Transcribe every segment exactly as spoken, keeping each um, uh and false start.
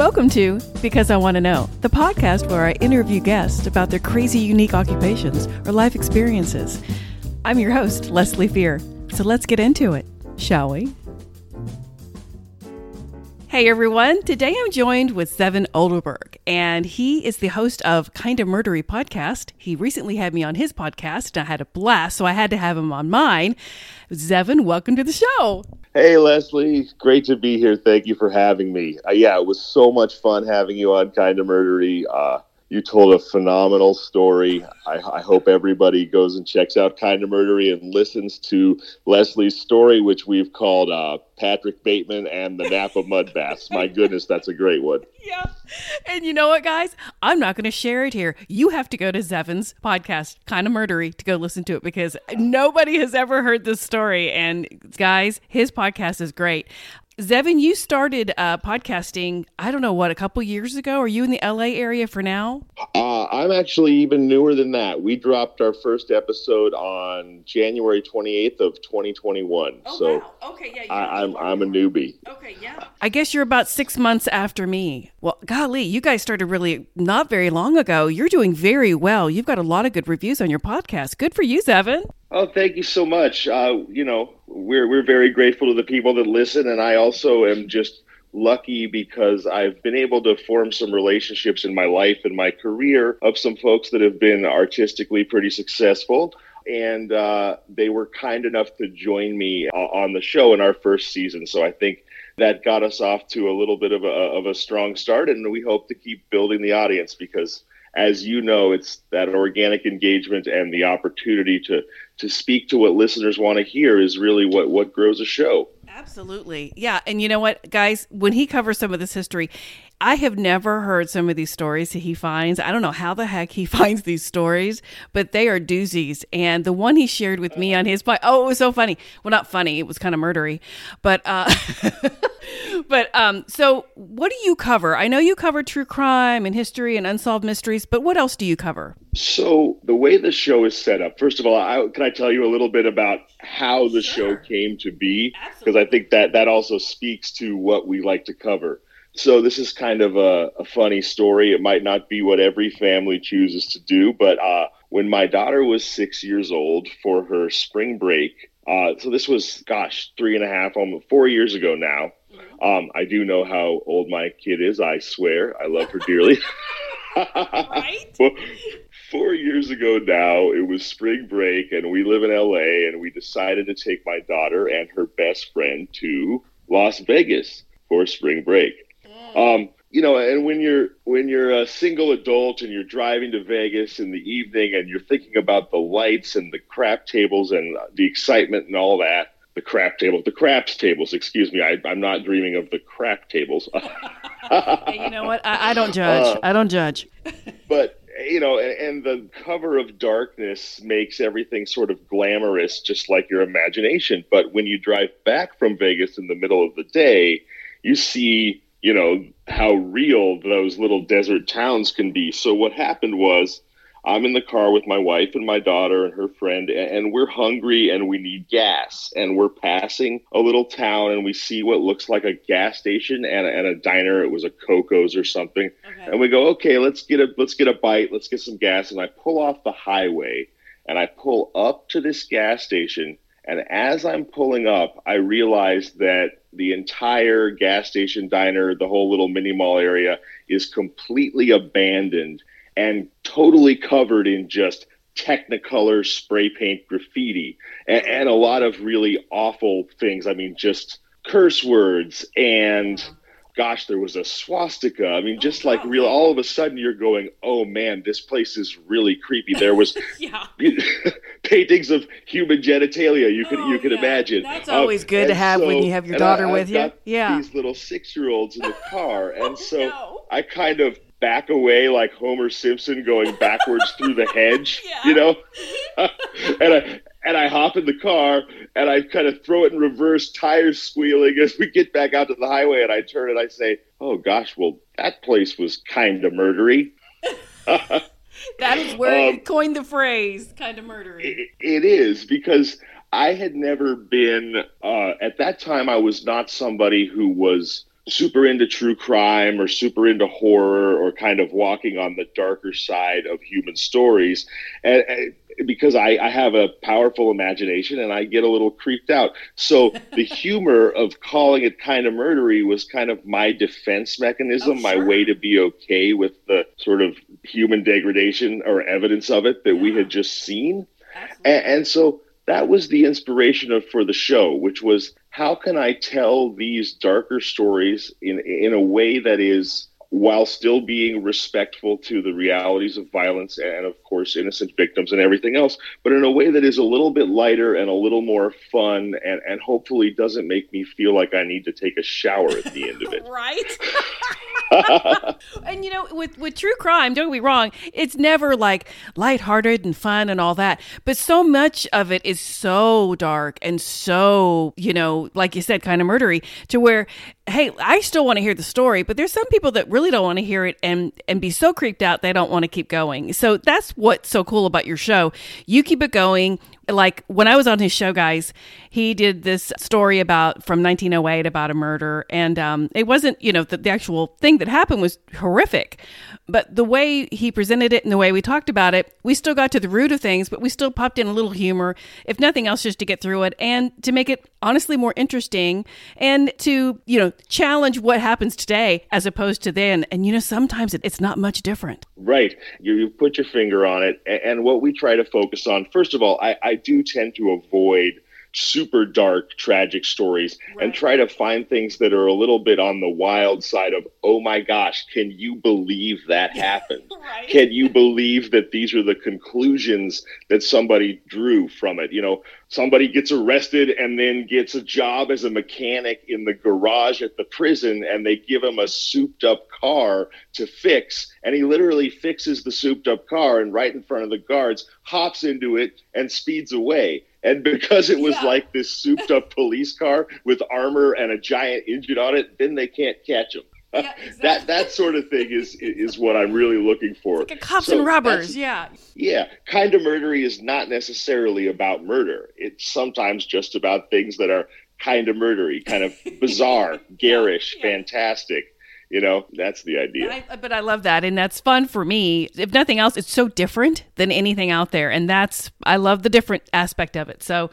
Welcome to Because I Want to Know, the podcast where I interview guests about their crazy, unique occupations or life experiences. I'm your host, Leslie Fear. So let's get into it, shall we? Hey everyone, today I'm joined with Zevin Oldenburg, and he is the host of Kinda Murdery podcast. He recently had me on his podcast, and I had a blast, so I had to have him on mine. Zevin, welcome to the show. Hey Leslie, great to be here. Thank you for having me. Uh, yeah, it was so much fun having you on Kinda Murdery. Uh, you told a phenomenal story. I, I hope everybody goes and checks out Kinda Murdery and listens to Leslie's story, which we've called uh, Patrick Bateman and the Napa Mud Bass. My goodness, that's a great one. Yeah. And you know what, guys? I'm not going to share it here. You have to go to Zevin's podcast, Kinda Murdery, to go listen to it because nobody has ever heard this story. And guys, his podcast is great. Zevin, you started uh, podcasting, I don't know, what, a couple years ago? Are you in the L A area for now? Uh, I'm actually even newer than that. We dropped our first episode on January twenty-eighth of twenty twenty-one. Oh, so wow. Okay, yeah, I, I'm I'm a newbie. Okay, yeah. I guess you're about six months after me. Well, golly, you guys started really not very long ago. You're doing very well. You've got a lot of good reviews on your podcast. Good for you, Zevin. Oh, thank you so much. Uh, you know, we're we're very grateful to the people that listen, and I also am just lucky because I've been able to form some relationships in my life and my career of some folks that have been artistically pretty successful, and uh, they were kind enough to join me uh, on the show in our first season. So I think that got us off to a little bit of a of a strong start, and we hope to keep building the audience because, as you know, it's that organic engagement and the opportunity to to speak to what listeners want to hear is really what, what grows a show. Absolutely. Yeah. And you know what, guys, when he covers some of this history, I have never heard some of these stories that he finds. I don't know how the heck he finds these stories, but they are doozies. And the one he shared with me on his podcast, oh, it was so funny. Well, not funny. It was kind of murdery. But, uh, but um, so what do you cover? I know you cover true crime and history and unsolved mysteries, but what else do you cover? So the way the show is set up, first of all, I, can I tell you a little bit about how the sure. show came to be? Because I think that that also speaks to what we like to cover. So this is kind of a, a funny story. It might not be what every family chooses to do, but uh, when my daughter was six years old for her spring break, uh, so this was, gosh, three and a half, almost four years ago now. Um, I do know how old my kid is, I swear. I love her dearly. Right? Four years ago now, it was spring break, and we live in L A, and we decided to take my daughter and her best friend to Las Vegas for spring break. Mm. Um, you know, and when you're when you're a single adult and you're driving to Vegas in the evening and you're thinking about the lights and the crap tables and the excitement and all that, the crap table, the craps tables, excuse me, I, I'm not dreaming of the crap tables. Hey, you know what? I, I don't judge. Uh, I don't judge. But you know, and, and the cover of darkness makes everything sort of glamorous, just like your imagination. But when you drive back from Vegas in the middle of the day, you see, you know, how real those little desert towns can be. So what happened was I'm in the car with my wife and my daughter and her friend, and we're hungry and we need gas. And we're passing a little town and we see what looks like a gas station and a, and a diner. It was a Coco's or something. Okay. And we go, okay, let's get a let's get a bite. Let's get some gas. And I pull off the highway and I pull up to this gas station. And as I'm pulling up, I realize that the entire gas station, diner, the whole little mini mall area is completely abandoned and totally covered in just Technicolor spray paint graffiti and, and a lot of really awful things. I mean, just curse words and gosh, there was a swastika. I mean, just oh, like real, all of a sudden you're going, oh man, this place is really creepy. There was yeah. paintings of human genitalia. You could, oh, you could yeah. imagine. That's always um, good to have so, when you have your daughter I, with I've you. Got yeah. These little six-year-olds in the car. And so no. I kind of back away like Homer Simpson going backwards through the hedge, yeah. you know, and I, and I hop in the car and I kind of throw it in reverse, tires squealing as we get back out to the highway. And I turn and I say, oh gosh, well, that place was kinda murdery. That is where um, you coined the phrase kinda murdery. It, it is because I had never been, uh, at that time I was not somebody who was super into true crime or super into horror or kind of walking on the darker side of human stories. And, and because I, I have a powerful imagination and I get a little creeped out. So the humor of calling it kind of murdery was kind of my defense mechanism, oh, sure. my way to be okay with the sort of human degradation or evidence of it that yeah. we had just seen. And, and so that was the inspiration of for the show, which was, how can I tell these darker stories in in a way that is, while still being respectful to the realities of violence and, of course, innocent victims and everything else, but in a way that is a little bit lighter and a little more fun and, and hopefully doesn't make me feel like I need to take a shower at the end of it. Right? And, you know, with, with true crime, don't be wrong, it's never like lighthearted and fun and all that. But so much of it is so dark and so, you know, like you said, kind of murdery to where, hey, I still want to hear the story, but there's some people that really don't want to hear it and, and be so creeped out they don't want to keep going. So that's what's so cool about your show. You keep it going. Like when I was on his show, guys, he did this story about from nineteen oh eight about a murder. And um, it wasn't, you know, the, the actual thing that happened was horrific. But the way he presented it and the way we talked about it, we still got to the root of things, but we still popped in a little humor, if nothing else, just to get through it and to make it honestly more interesting and to, you know, challenge what happens today as opposed to then. And, you know, sometimes it, it's not much different. Right. You, you put your finger on it. And what we try to focus on, first of all, I, I do tend to avoid super dark, tragic stories right. and try to find things that are a little bit on the wild side of, oh my gosh, can you believe that happened? Right. Can you believe that these are the conclusions that somebody drew from it? You know, somebody gets arrested and then gets a job as a mechanic in the garage at the prison, and they give him a souped up car to fix. And he literally fixes the souped up car and right in front of the guards hops into it and speeds away. And because it was yeah. like this souped up police car with armor and a giant engine on it, then they can't catch him. Yeah, exactly. that that sort of thing is is what I'm really looking for. It's like a cops so and robbers, yeah. Yeah, kind of murdery is not necessarily about murder. It's sometimes just about things that are kind of murdery, kind of bizarre, garish, yeah. fantastic. You know, that's the idea. But I, but I love that. And that's fun for me. If nothing else, it's so different than anything out there. And that's, I love the different aspect of it. So,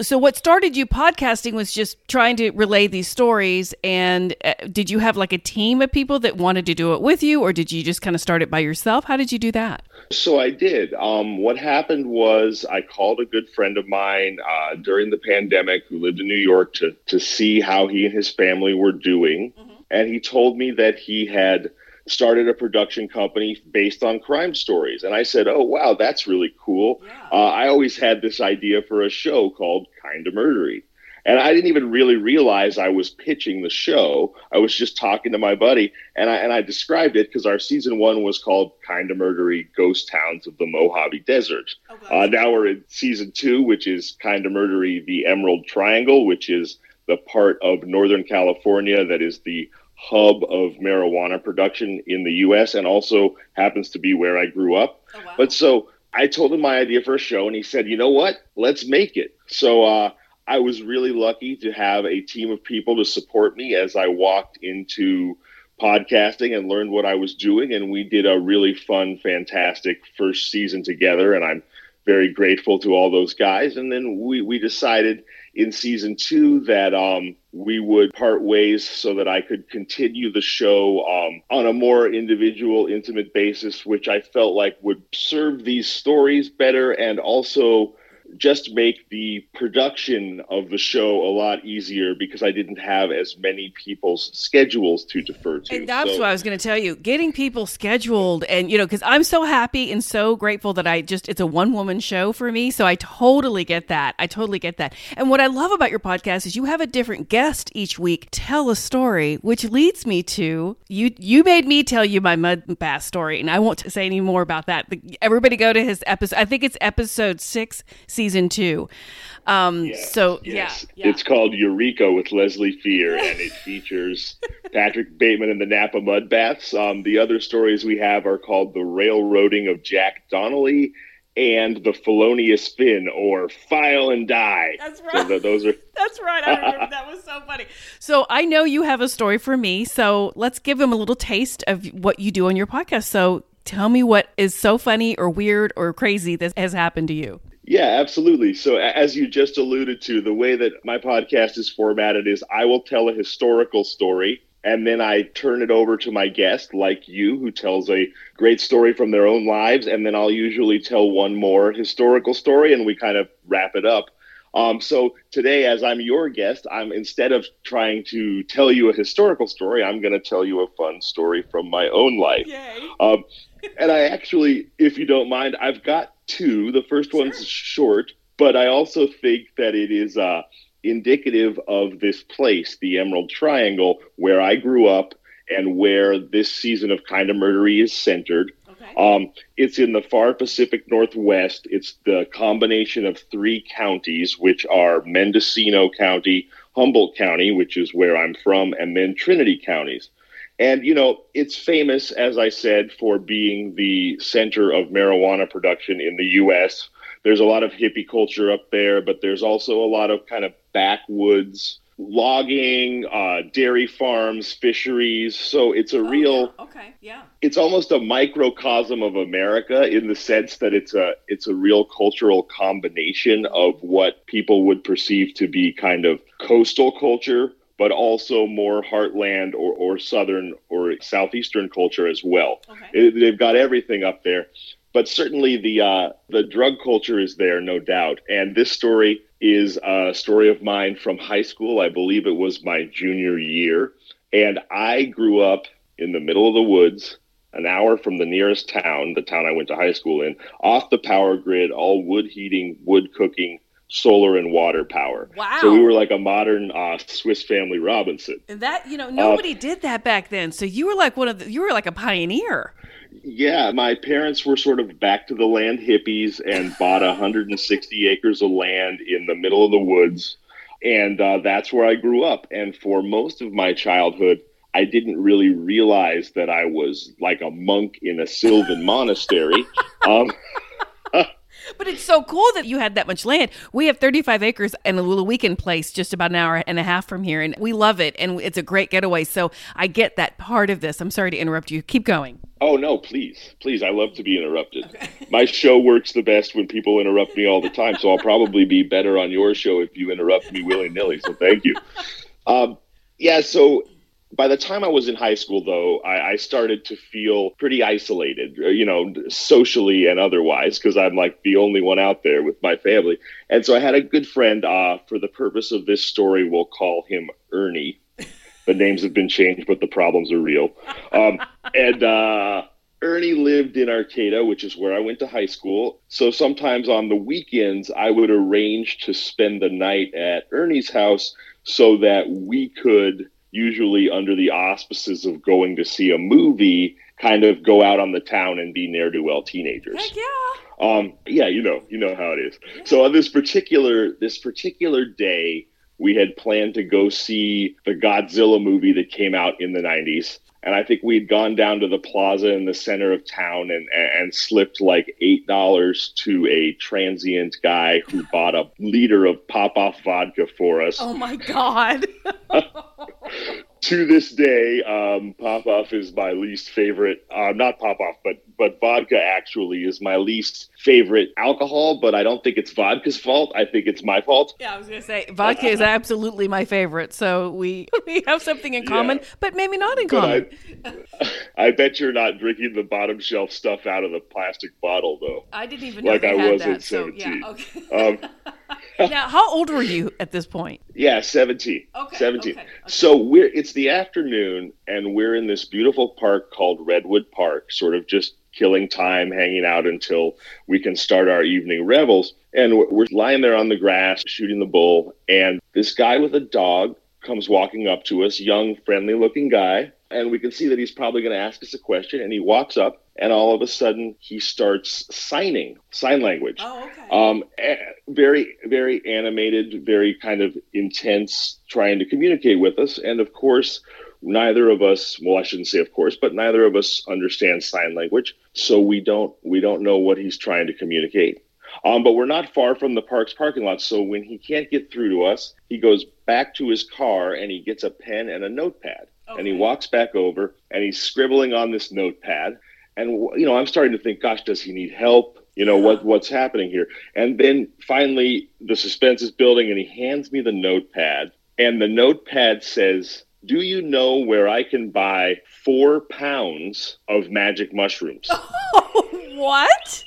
so what started you podcasting was just trying to relay these stories. And uh, did you have like a team of people that wanted to do it with you? Or did you just kind of start it by yourself? How did you do that? So I did. Um, what happened was I called a good friend of mine uh, during the pandemic who lived in New York to, to see how he and his family were doing. Mm-hmm. And he told me that he had started a production company based on crime stories. And I said, oh, wow, that's really cool. Yeah. Uh, I always had this idea for a show called Kinda Murdery. And I didn't even really realize I was pitching the show. I was just talking to my buddy, and I and I described it because our season one was called Kinda Murdery, Ghost Towns of the Mojave Desert. Okay. Uh, now we're in season two, which is Kinda Murdery, the Emerald Triangle, which is the part of Northern California that is the hub of marijuana production in the U S and also happens to be where I grew up. Oh, wow. But so I told him my idea for a show, and he said, you know what, let's make it. So uh, I was really lucky to have a team of people to support me as I walked into podcasting and learned what I was doing. And we did a really fun, fantastic first season together. And I'm very grateful to all those guys. And then we, we decided in season two that um, we would part ways so that I could continue the show um, on a more individual, intimate basis, which I felt like would serve these stories better and also just make the production of the show a lot easier because I didn't have as many people's schedules to defer to. And that's so. What I was going to tell you, getting people scheduled and, you know, because I'm so happy and so grateful that I just, it's a one woman show for me. So I totally get that. I totally get that. And what I love about your podcast is you have a different guest each week, tell a story, which leads me to you. You made me tell you my mud bass story, and I won't say any more about that. But everybody go to his episode. I think it's episode six, season two. Um, yes, so yes. Yeah, yeah, it's called Eureka with Leslie Fear, and it features Patrick Bateman and the Napa Mud Bass. Um, the other stories we have are called The Railroading of Jack Donnelly and the felonious fin, or file and die. That's right. So those are. That's right. I remember that was so funny. So I know you have a story for me. So let's give them a little taste of what you do on your podcast. So tell me what is so funny or weird or crazy that has happened to you. Yeah, absolutely. So as you just alluded to, the way that my podcast is formatted is I will tell a historical story, and then I turn it over to my guest, like you, who tells a great story from their own lives, and then I'll usually tell one more historical story, and we kind of wrap it up. Um, so today, as I'm your guest, I'm instead of trying to tell you a historical story, I'm going to tell you a fun story from my own life. Yay. Um, and I actually, if you don't mind, I've got two. The first one's short, but I also think that it is uh, indicative of this place, the Emerald Triangle, where I grew up and where this season of Kinda Murdery is centered. Okay. Um, it's in the far Pacific Northwest. It's the combination of three counties, which are Mendocino County, Humboldt County, which is where I'm from, and then Trinity Counties. And, you know, it's famous, as I said, for being the center of marijuana production in the U S. There's a lot of hippie culture up there, but there's also a lot of kind of backwoods logging, uh, dairy farms, fisheries. So it's a oh, real, yeah. Okay, yeah. It's almost a microcosm of America in the sense that it's a, it's a real cultural combination of what people would perceive to be kind of coastal culture, but also more heartland or, or southern or southeastern culture as well. Okay. It, they've got everything up there. But certainly the uh, the drug culture is there, no doubt. And this story is a story of mine from high school. I believe it was my junior year. And I grew up in the middle of the woods, an hour from the nearest town, the town I went to high school in, off the power grid, all wood heating, wood cooking, solar and water power. Wow. So we were like a modern uh, Swiss Family Robinson. And that, you know, nobody uh, did that back then. So you were like one of the, you were like a pioneer. Yeah, my parents were sort of back to the land hippies and bought one hundred sixty acres of land in the middle of the woods. And uh, that's where I grew up. And for most of my childhood, I didn't really realize that I was like a monk in a Sylvan monastery. Um But it's so cool that you had that much land. We have thirty-five acres and a little weekend place just about an hour and a half from here. And we love it. And it's a great getaway. So I get that part of this. I'm sorry to interrupt you. Keep going. Oh, no, please. Please. I love to be interrupted. Okay. My show works the best when people interrupt me all the time. So I'll probably be better on your show if you interrupt me willy-nilly. So thank you. Um, yeah, so... By the time I was in high school, though, I, I started to feel pretty isolated, you know, socially and otherwise, because I'm like the only one out there with my family. And so I had a good friend, uh, for the purpose of this story, we'll call him Ernie. The names have been changed, but the problems are real. Um, and uh, Ernie lived in Arcata, which is where I went to high school. So sometimes on the weekends, I would arrange to spend the night at Ernie's house so that we could... usually under the auspices of going to see a movie, kind of go out on the town and be ne'er-do-well teenagers. Heck yeah. Um, yeah, you know, you know how it is. Yeah. So on this particular, this particular day, we had planned to go see the Godzilla movie that came out in the nineties. And I think we'd gone down to the plaza in the center of town and, and slipped like eight dollars to a transient guy who bought a liter of pop-off vodka for us. Oh, my God. To this day, um, pop-off is my least favorite. Uh, not pop-off, but, but vodka actually is my least favorite alcohol. But I don't think it's vodka's fault. I think it's my fault. Yeah, I was going to say, vodka is absolutely my favorite. So we, we have something in common, yeah. But maybe not in common. I, I bet you're not drinking the bottom shelf stuff out of the plastic bottle, though. I didn't even know like I had was that, at so, seventeen. Yeah, okay. um, Now, how old were you at this point? Yeah, seventeen. Okay, seventeen. Okay, okay. So we're it's the afternoon, and we're in this beautiful park called Redwood Park, sort of just killing time, hanging out until we can start our evening revels. And we're lying there on the grass, shooting the bull, and this guy with a dog comes walking up to us, young, friendly-looking guy, and we can see that he's probably going to ask us a question, and he walks up, and all of a sudden, he starts signing, sign language. Oh, okay. Um, very, very animated, very kind of intense, trying to communicate with us. And of course, neither of us, well, I shouldn't say of course, but neither of us understands sign language. So we don't, we don't know what he's trying to communicate. Um, but we're not far from the park's parking lot. So when he can't get through to us, he goes back to his car and he gets a pen and a notepad. Okay. And he walks back over and he's scribbling on this notepad. And, you know, I'm starting to think, gosh, does he need help? You know, what what's happening here? And then finally, the suspense is building and he hands me the notepad. And the notepad says, do you know where I can buy four pounds of magic mushrooms? Oh, what?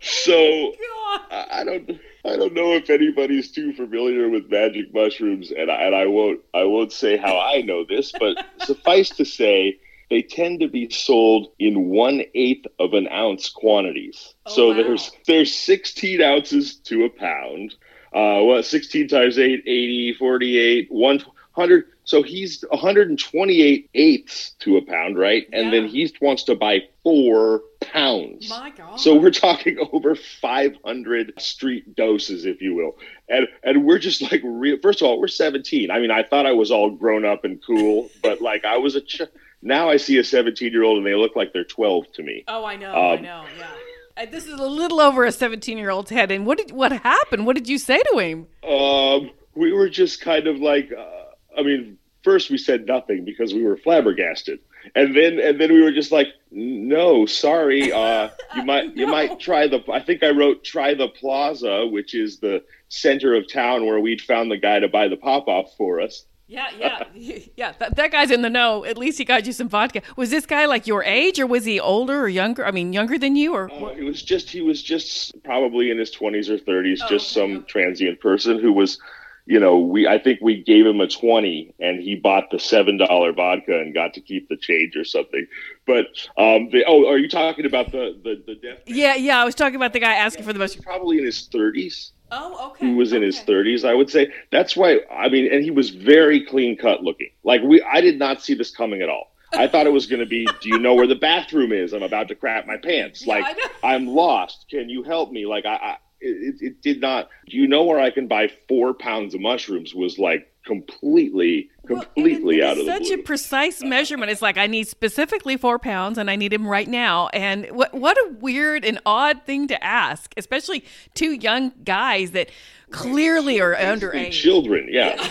So God. I don't I don't know if anybody's too familiar with magic mushrooms, and I, and I won't I won't say how I know this, but suffice to say they tend to be sold in one eighth of an ounce quantities. Oh, so wow. there's there's sixteen ounces to a pound. Uh, well, sixteen times eight, eighty, forty-eight, one hundred. So he's one hundred twenty-eight eighths to a pound, right? And yeah. then he wants to buy four pounds. My God. So we're talking over five hundred street doses, if you will. And and we're just like, real, first of all, we're seventeen. I mean, I thought I was all grown up and cool, but like I was a ch- now I see a seventeen-year-old and they look like they're twelve to me. Oh, I know. Um, I know. Yeah. This is a little over a seventeen-year-old's head. And what did what happened? What did you say to him? Um, we were just kind of like, uh, I mean, first we said nothing because we were flabbergasted, and then and then we were just like, no, sorry, uh, you might you no. might try the. I think I wrote try the plaza, which is the center of town where we'd found the guy to buy the pop-off for us. Yeah, yeah, yeah. That, that guy's in the know. At least he got you some vodka. Was this guy like your age, or was he older or younger? I mean, younger than you, or uh, it was just he was just probably in his twenties or thirties, oh, just okay. some transient person who was, you know, we. I think we gave him a twenty, and he bought the seven dollar vodka and got to keep the change or something. But um, the oh, are you talking about the the the death? Yeah, yeah. I was talking about the guy asking yeah, for the most. Probably in his thirties. Oh, okay. He was in okay. his thirties, I would say. That's why, I mean, and he was very clean-cut looking. Like, we, I did not see this coming at all. I thought it was going to be, do you know where the bathroom is? I'm about to crap my pants. Like, yeah, I'm lost. Can you help me? Like, I, I it, it did not. Do you know where I can buy four pounds of mushrooms was, like, completely, completely well, out of the blue. Such a precise measurement. It's like, I need specifically four pounds and I need him right now. And what what a weird and odd thing to ask, especially two young guys that clearly are underage. Children, yeah. yeah.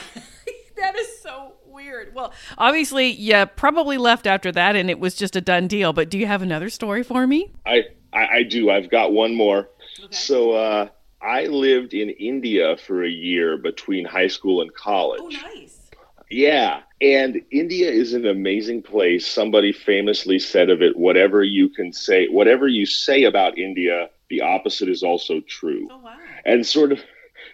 That is so weird. Well, obviously, you probably left after that and it was just a done deal. But do you have another story for me? I, I, I do. I've got one more. Okay. So, uh, I lived in India for a year between high school and college. Oh, nice. Yeah. And India is an amazing place. Somebody famously said of it, whatever you can say, whatever you say about India, the opposite is also true. Oh, wow. And sort of,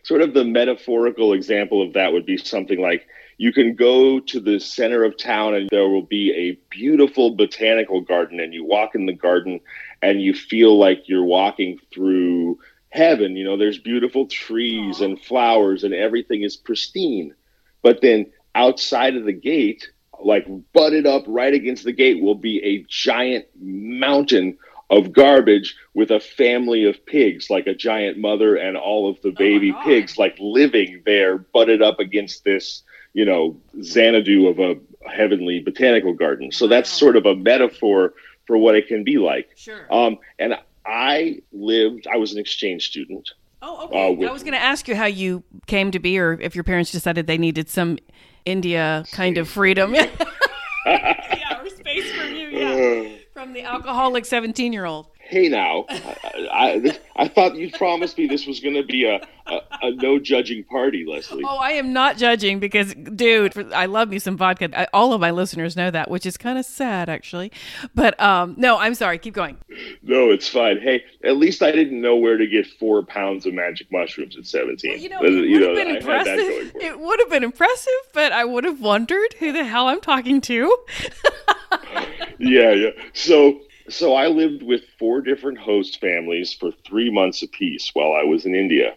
sort of the metaphorical example of that would be something like, you can go to the center of town and there will be a beautiful botanical garden, and you walk in the garden and you feel like you're walking through heaven. You know, there's beautiful trees Aww. And flowers and everything is pristine. But then outside of the gate, like butted up right against the gate, will be a giant mountain of garbage with a family of pigs, like a giant mother and all of the baby oh pigs, like living there butted up against this, you know, Xanadu of a heavenly botanical garden. So wow. that's sort of a metaphor for what it can be like. Sure. Um, and I lived, I was an exchange student. Oh, okay. Uh, with, I was going to ask you how you came to be, or if your parents decided they needed some India kind of freedom. yeah, or space from you, yeah. From the alcoholic seventeen-year-old. Hey, now, I, I, I thought you promised me this was going to be a, a, a no-judging party, Leslie. Oh, I am not judging because, dude, for, I love me some vodka. I, all of my listeners know that, which is kind of sad, actually. But, um, no, I'm sorry. Keep going. No, it's fine. Hey, at least I didn't know where to get four pounds of magic mushrooms at seventeen. Well, you know, it would you know, have been impressive. It would have been impressive, but I would have wondered who the hell I'm talking to. yeah, yeah. So... So I lived with four different host families for three months apiece while I was in India.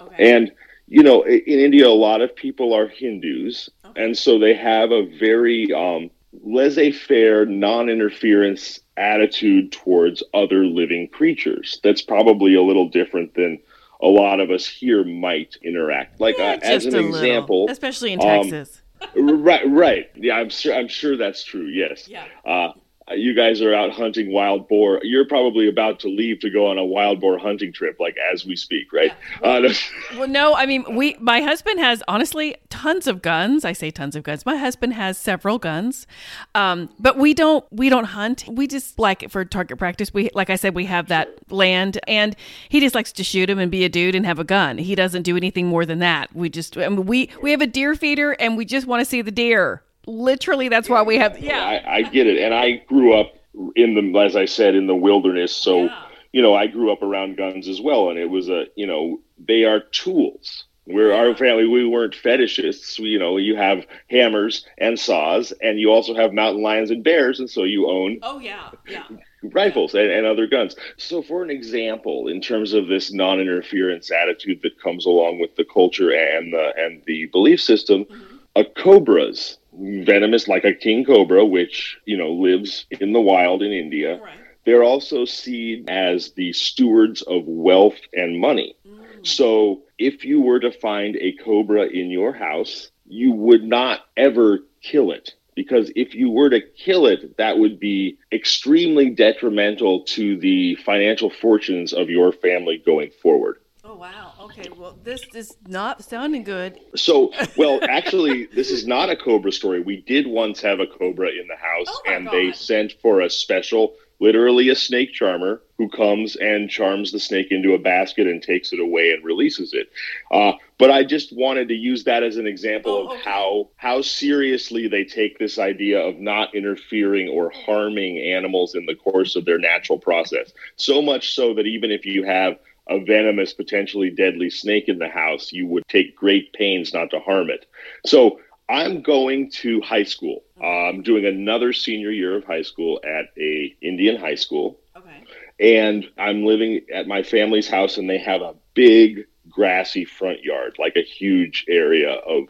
Okay. And, you know, in India, a lot of people are Hindus. Okay. And so they have a very um, laissez-faire, non-interference attitude towards other living creatures. That's probably a little different than a lot of us here might interact. Like yeah, uh, as an example, little. Especially in Texas. Um, right, right. Yeah, I'm sure. I'm sure that's true. Yes. Yeah. Uh, you guys are out hunting wild boar. You're probably about to leave to go on a wild boar hunting trip, like as we speak, right? Yeah. Well, uh, no. well, no, I mean, we. My husband has honestly tons of guns. I say tons of guns. My husband has several guns, um, but we don't. We don't hunt. We just like for target practice. We like I said, we have that land, and he just likes to shoot him and be a dude and have a gun. He doesn't do anything more than that. We just I mean, we we have a deer feeder, and we just want to see the deer. Literally, that's why we have. Yeah, I, I get it, and I grew up in the, as I said, in the wilderness. So, yeah. you know, I grew up around guns as well, and it was a, you know, they are tools. We're our family. We weren't fetishists. We, you know, you have hammers and saws, and you also have mountain lions and bears, and so you own. Oh yeah, yeah. Rifles and, and other guns. So, for an example, in terms of this non-interference attitude that comes along with the culture and the and the belief system, mm-hmm. a cobra's. Venomous like a king cobra, which, you know, lives in the wild in India. Right. They're also seen as the stewards of wealth and money. Mm. So if you were to find a cobra in your house, you would not ever kill it. Because if you were to kill it, that would be extremely detrimental to the financial fortunes of your family going forward. Oh, wow. Okay, well, this is not sounding good. So, well, actually, this is not a cobra story. We did once have a cobra in the house, oh and God. They sent for a special, literally a snake charmer, who comes and charms the snake into a basket and takes it away and releases it. Uh, but I just wanted to use that as an example oh, of okay. how how seriously they take this idea of not interfering or harming animals in the course of their natural process. So much so that even if you have a venomous, potentially deadly snake in the house, you would take great pains not to harm it. So I'm going to high school. Uh, I'm doing another senior year of high school at a Indian high school. Okay. And I'm living at my family's house, and they have a big grassy front yard, like a huge area of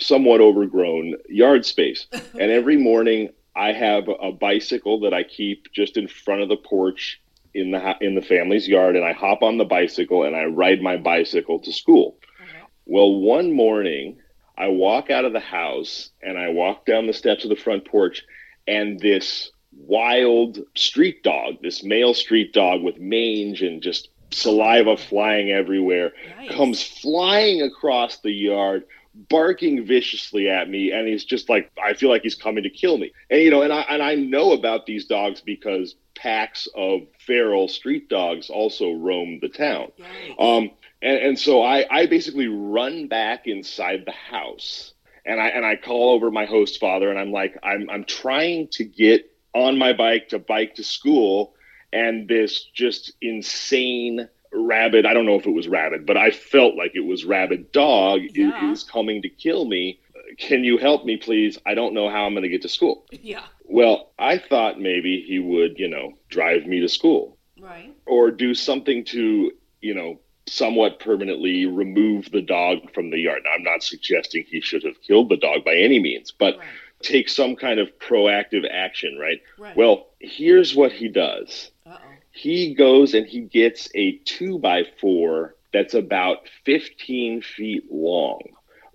somewhat overgrown yard space. And every morning I have a bicycle that I keep just in front of the porch in the in the family's yard, and I hop on the bicycle and I ride my bicycle to school. Okay. Well, one morning I walk out of the house and I walk down the steps of the front porch, and this wild street dog, this male street dog with mange and just saliva flying everywhere, nice. Comes flying across the yard, barking viciously at me, and he's just like, I feel like he's coming to kill me. And you know, and I and I know about these dogs because packs of feral street dogs also roam the town. Right. Um, and, and so I, I basically run back inside the house, and I and I call over my host father, and I'm like, I'm I'm trying to get on my bike to bike to school, and this just insane rabid, I don't know if it was rabid, but I felt like it was rabid dog yeah. is coming to kill me. Can you help me, please? I don't know how I'm going to get to school. Yeah. Well, I thought maybe he would, you know, drive me to school. Right. Or do something to, you know, somewhat permanently remove the dog from the yard. Now, I'm not suggesting he should have killed the dog by any means, but right. take some kind of proactive action, right? right? Well, here's what he does. Uh-oh. He goes and he gets a two by four that's about fifteen feet long.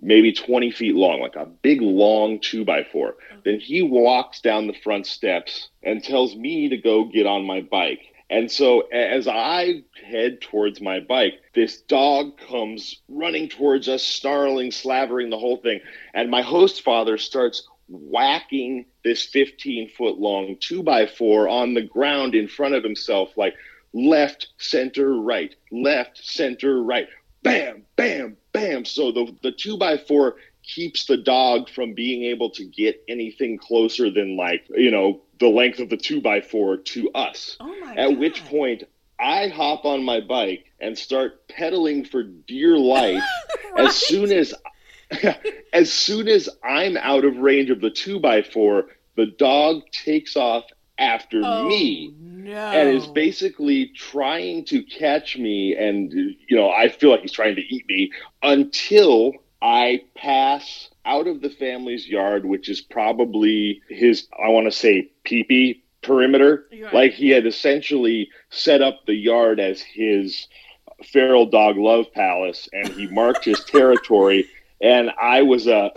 Maybe twenty feet long, like a big, long two by four. Okay. Then he walks down the front steps and tells me to go get on my bike. And so as I head towards my bike, this dog comes running towards us, snarling, slavering, the whole thing. And my host father starts whacking this fifteen foot long two by four on the ground in front of himself, like left, center, right, left, center, right. Bam, bam, bam. So the, the two by four keeps the dog from being able to get anything closer than, like, you know, the length of the two by four to us. Oh my At God. Which point I hop on my bike and start pedaling for dear life. Right? As soon as, as soon as I'm out of range of the two by four, the dog takes off after oh, me no. and is basically trying to catch me, and you know, I feel like he's trying to eat me until I pass out of the family's yard, which is probably his, I want to say, peepee perimeter. Like he had essentially set up the yard as his feral dog love palace, and he marked his territory. And I was a,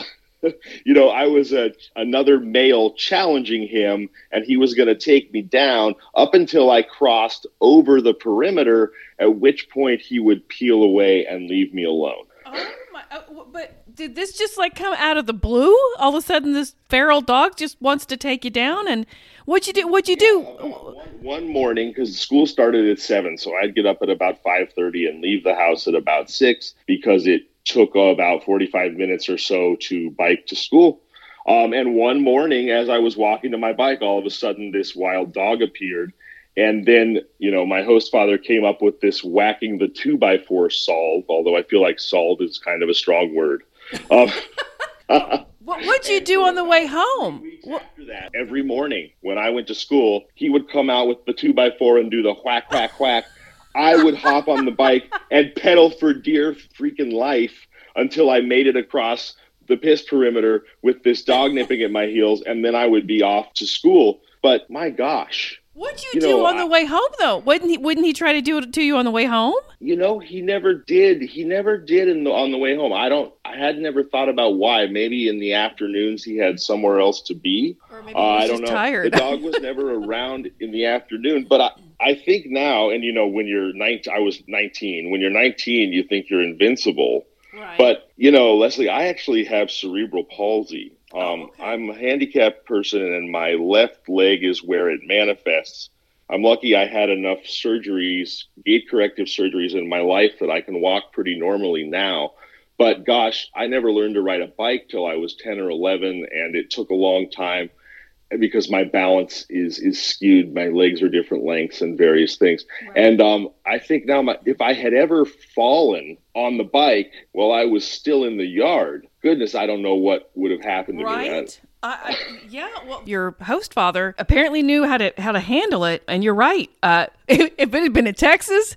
you know, I was a another male challenging him, and he was going to take me down up until I crossed over the perimeter, at which point he would peel away and leave me alone. Oh my! Oh, but did this just like come out of the blue? All of a sudden, this feral dog just wants to take you down. And what'd you do? What'd you do? Yeah, uh, one, one morning, because school started at seven, so I'd get up at about five thirty and leave the house at about six because it took about forty-five minutes or so to bike to school. Um, and one morning as I was walking to my bike, all of a sudden this wild dog appeared. And then, you know, my host father came up with this whacking the two by four solve, although I feel like solve is kind of a strong word. Um, What would you do on the way home? After that, every morning when I went to school, he would come out with the two by four and do the whack, whack, whack. I would hop on the bike and pedal for dear freaking life until I made it across the piss perimeter with this dog nipping at my heels, and then I would be off to school. But my gosh. What'd you, you do know, on I, the way home, though? Wouldn't he, wouldn't he try to do it to you on the way home? You know, he never did. He never did in the, on the way home. I don't. I had never thought about why. Maybe in the afternoons he had somewhere else to be. Or maybe he was uh, I don't just know. Tired. The dog was never around in the afternoon. But I, I think now, and you know, when you're nineteen, I was nineteen. When you're nineteen, you think you're invincible. Right. But you know, Leslie, I actually have cerebral palsy. Um, oh, okay. I'm a handicapped person, and my left leg is where it manifests. I'm lucky I had enough surgeries, gait corrective surgeries in my life that I can walk pretty normally now. But gosh, I never learned to ride a bike till I was ten or eleven, and it took a long time because my balance is is skewed. My legs are different lengths and various things. Wow. And um, I think now my, if I had ever fallen on the bike while I was still in the yard, goodness, I don't know what would have happened to right? me. Right? I, I, yeah. Well, your host father apparently knew how to how to handle it, and you're right. Uh, if, if it had been in Texas,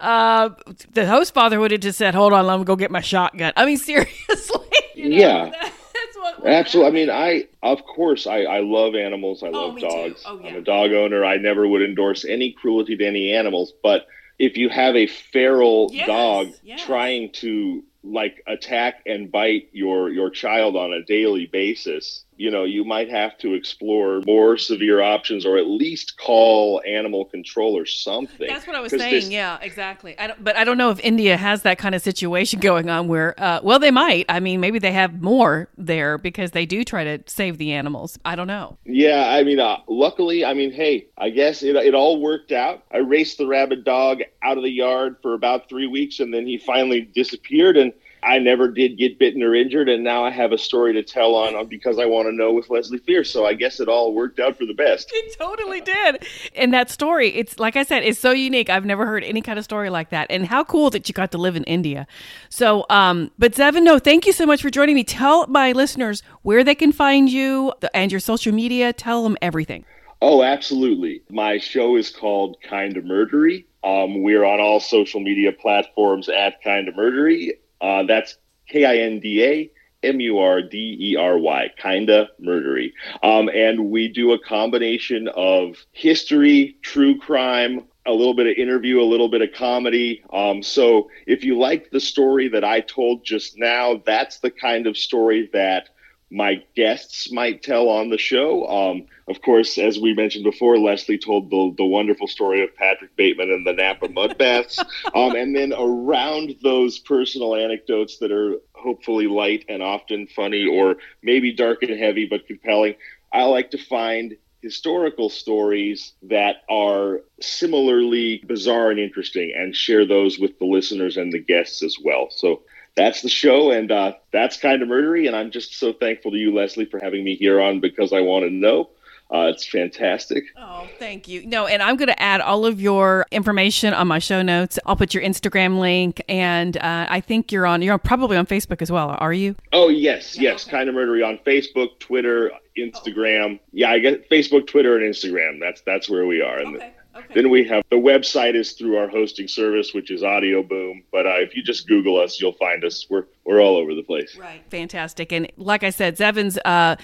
uh, the host father would have just said, "Hold on, let me go get my shotgun." I mean, seriously. You know, yeah. That, that's what. Absolutely. Happening. I mean, I of course I, I love animals. I oh, love me dogs. Too. Oh, yeah. I'm a dog owner. I never would endorse any cruelty to any animals, but if you have a feral yes, dog yes. trying to like attack and bite your your child on a daily basis, you know, you might have to explore more severe options, or at least call animal control or something. That's what I was saying. This... Yeah, exactly. I don't, but I don't know if India has that kind of situation going on where, uh, well, they might. I mean, maybe they have more there because they do try to save the animals. I don't know. Yeah, I mean, uh, luckily, I mean, hey, I guess it, it all worked out. I raced the rabid dog out of the yard for about three weeks, and then he finally disappeared, and I never did get bitten or injured, and now I have a story to tell on Because I Want to Know with Leslie Fear, so I guess it all worked out for the best. It totally did. And that story, it's like I said, it's so unique. I've never heard any kind of story like that. And how cool that you got to live in India. So, um, but Zevin, no, thank you so much for joining me. Tell my listeners where they can find you and your social media. Tell them everything. Oh, absolutely. My show is called Kinda Murdery. Um, we're on all social media platforms at Kinda Murdery. Uh, that's K I N D A M U R D E R Y, Kinda Murdery. Um, and we do a combination of history, true crime, a little bit of interview, a little bit of comedy. Um, so if you liked the story that I told just now, that's the kind of story that my guests might tell on the show. Um, of course, as we mentioned before, Leslie told the, the wonderful story of Patrick Bateman and the Napa Mud Bass. Um, and then around those personal anecdotes that are hopefully light and often funny, or maybe dark and heavy but compelling, I like to find historical stories that are similarly bizarre and interesting and share those with the listeners and the guests as well. So that's the show, and uh, that's Kinda Murdery, and I'm just so thankful to you, Leslie, for having me here on Because I Want to Know. Uh, it's fantastic. Oh, thank you. No, and I'm going to add all of your information on my show notes. I'll put your Instagram link, and uh, I think you're on. You're probably on Facebook as well, are you? Oh, yes, yeah, yes. Okay. Kinda Murdery on Facebook, Twitter, Instagram. Oh. Yeah, I guess Facebook, Twitter, and Instagram. That's that's where we are. And okay. Okay. Then we have the website is through our hosting service, which is Audio Boom. But uh, if you just Google us, you'll find us. We're We're all over the place. Right. Fantastic. And like I said, Zevin's, uh,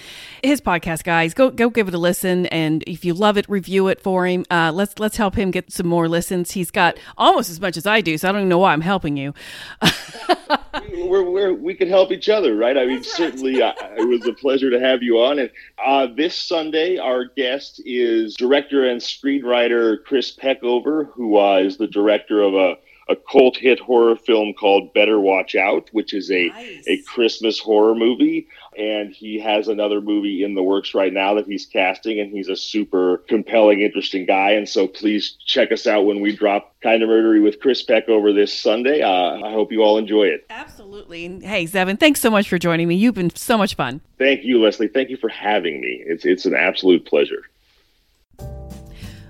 his podcast, guys, go go give it a listen. And if you love it, review it for him. Uh, let's let's help him get some more listens. He's got almost as much as I do, so I don't even know why I'm helping you. we're, we're, we can help each other, right? I mean, That's certainly right. I, it was a pleasure to have you on. And uh, this Sunday, our guest is director and screenwriter Chris Peckover, who uh, is the director of a a cult hit horror film called Better Watch Out, which is a, nice. a Christmas horror movie. And he has another movie in the works right now that he's casting, and he's a super compelling, interesting guy. And so please check us out when we drop Kinda Murdery with Chris Peckover this Sunday. Uh, I hope you all enjoy it. Absolutely. Hey, Zevin, thanks so much for joining me. You've been so much fun. Thank you, Leslie. Thank you for having me. It's, it's an absolute pleasure.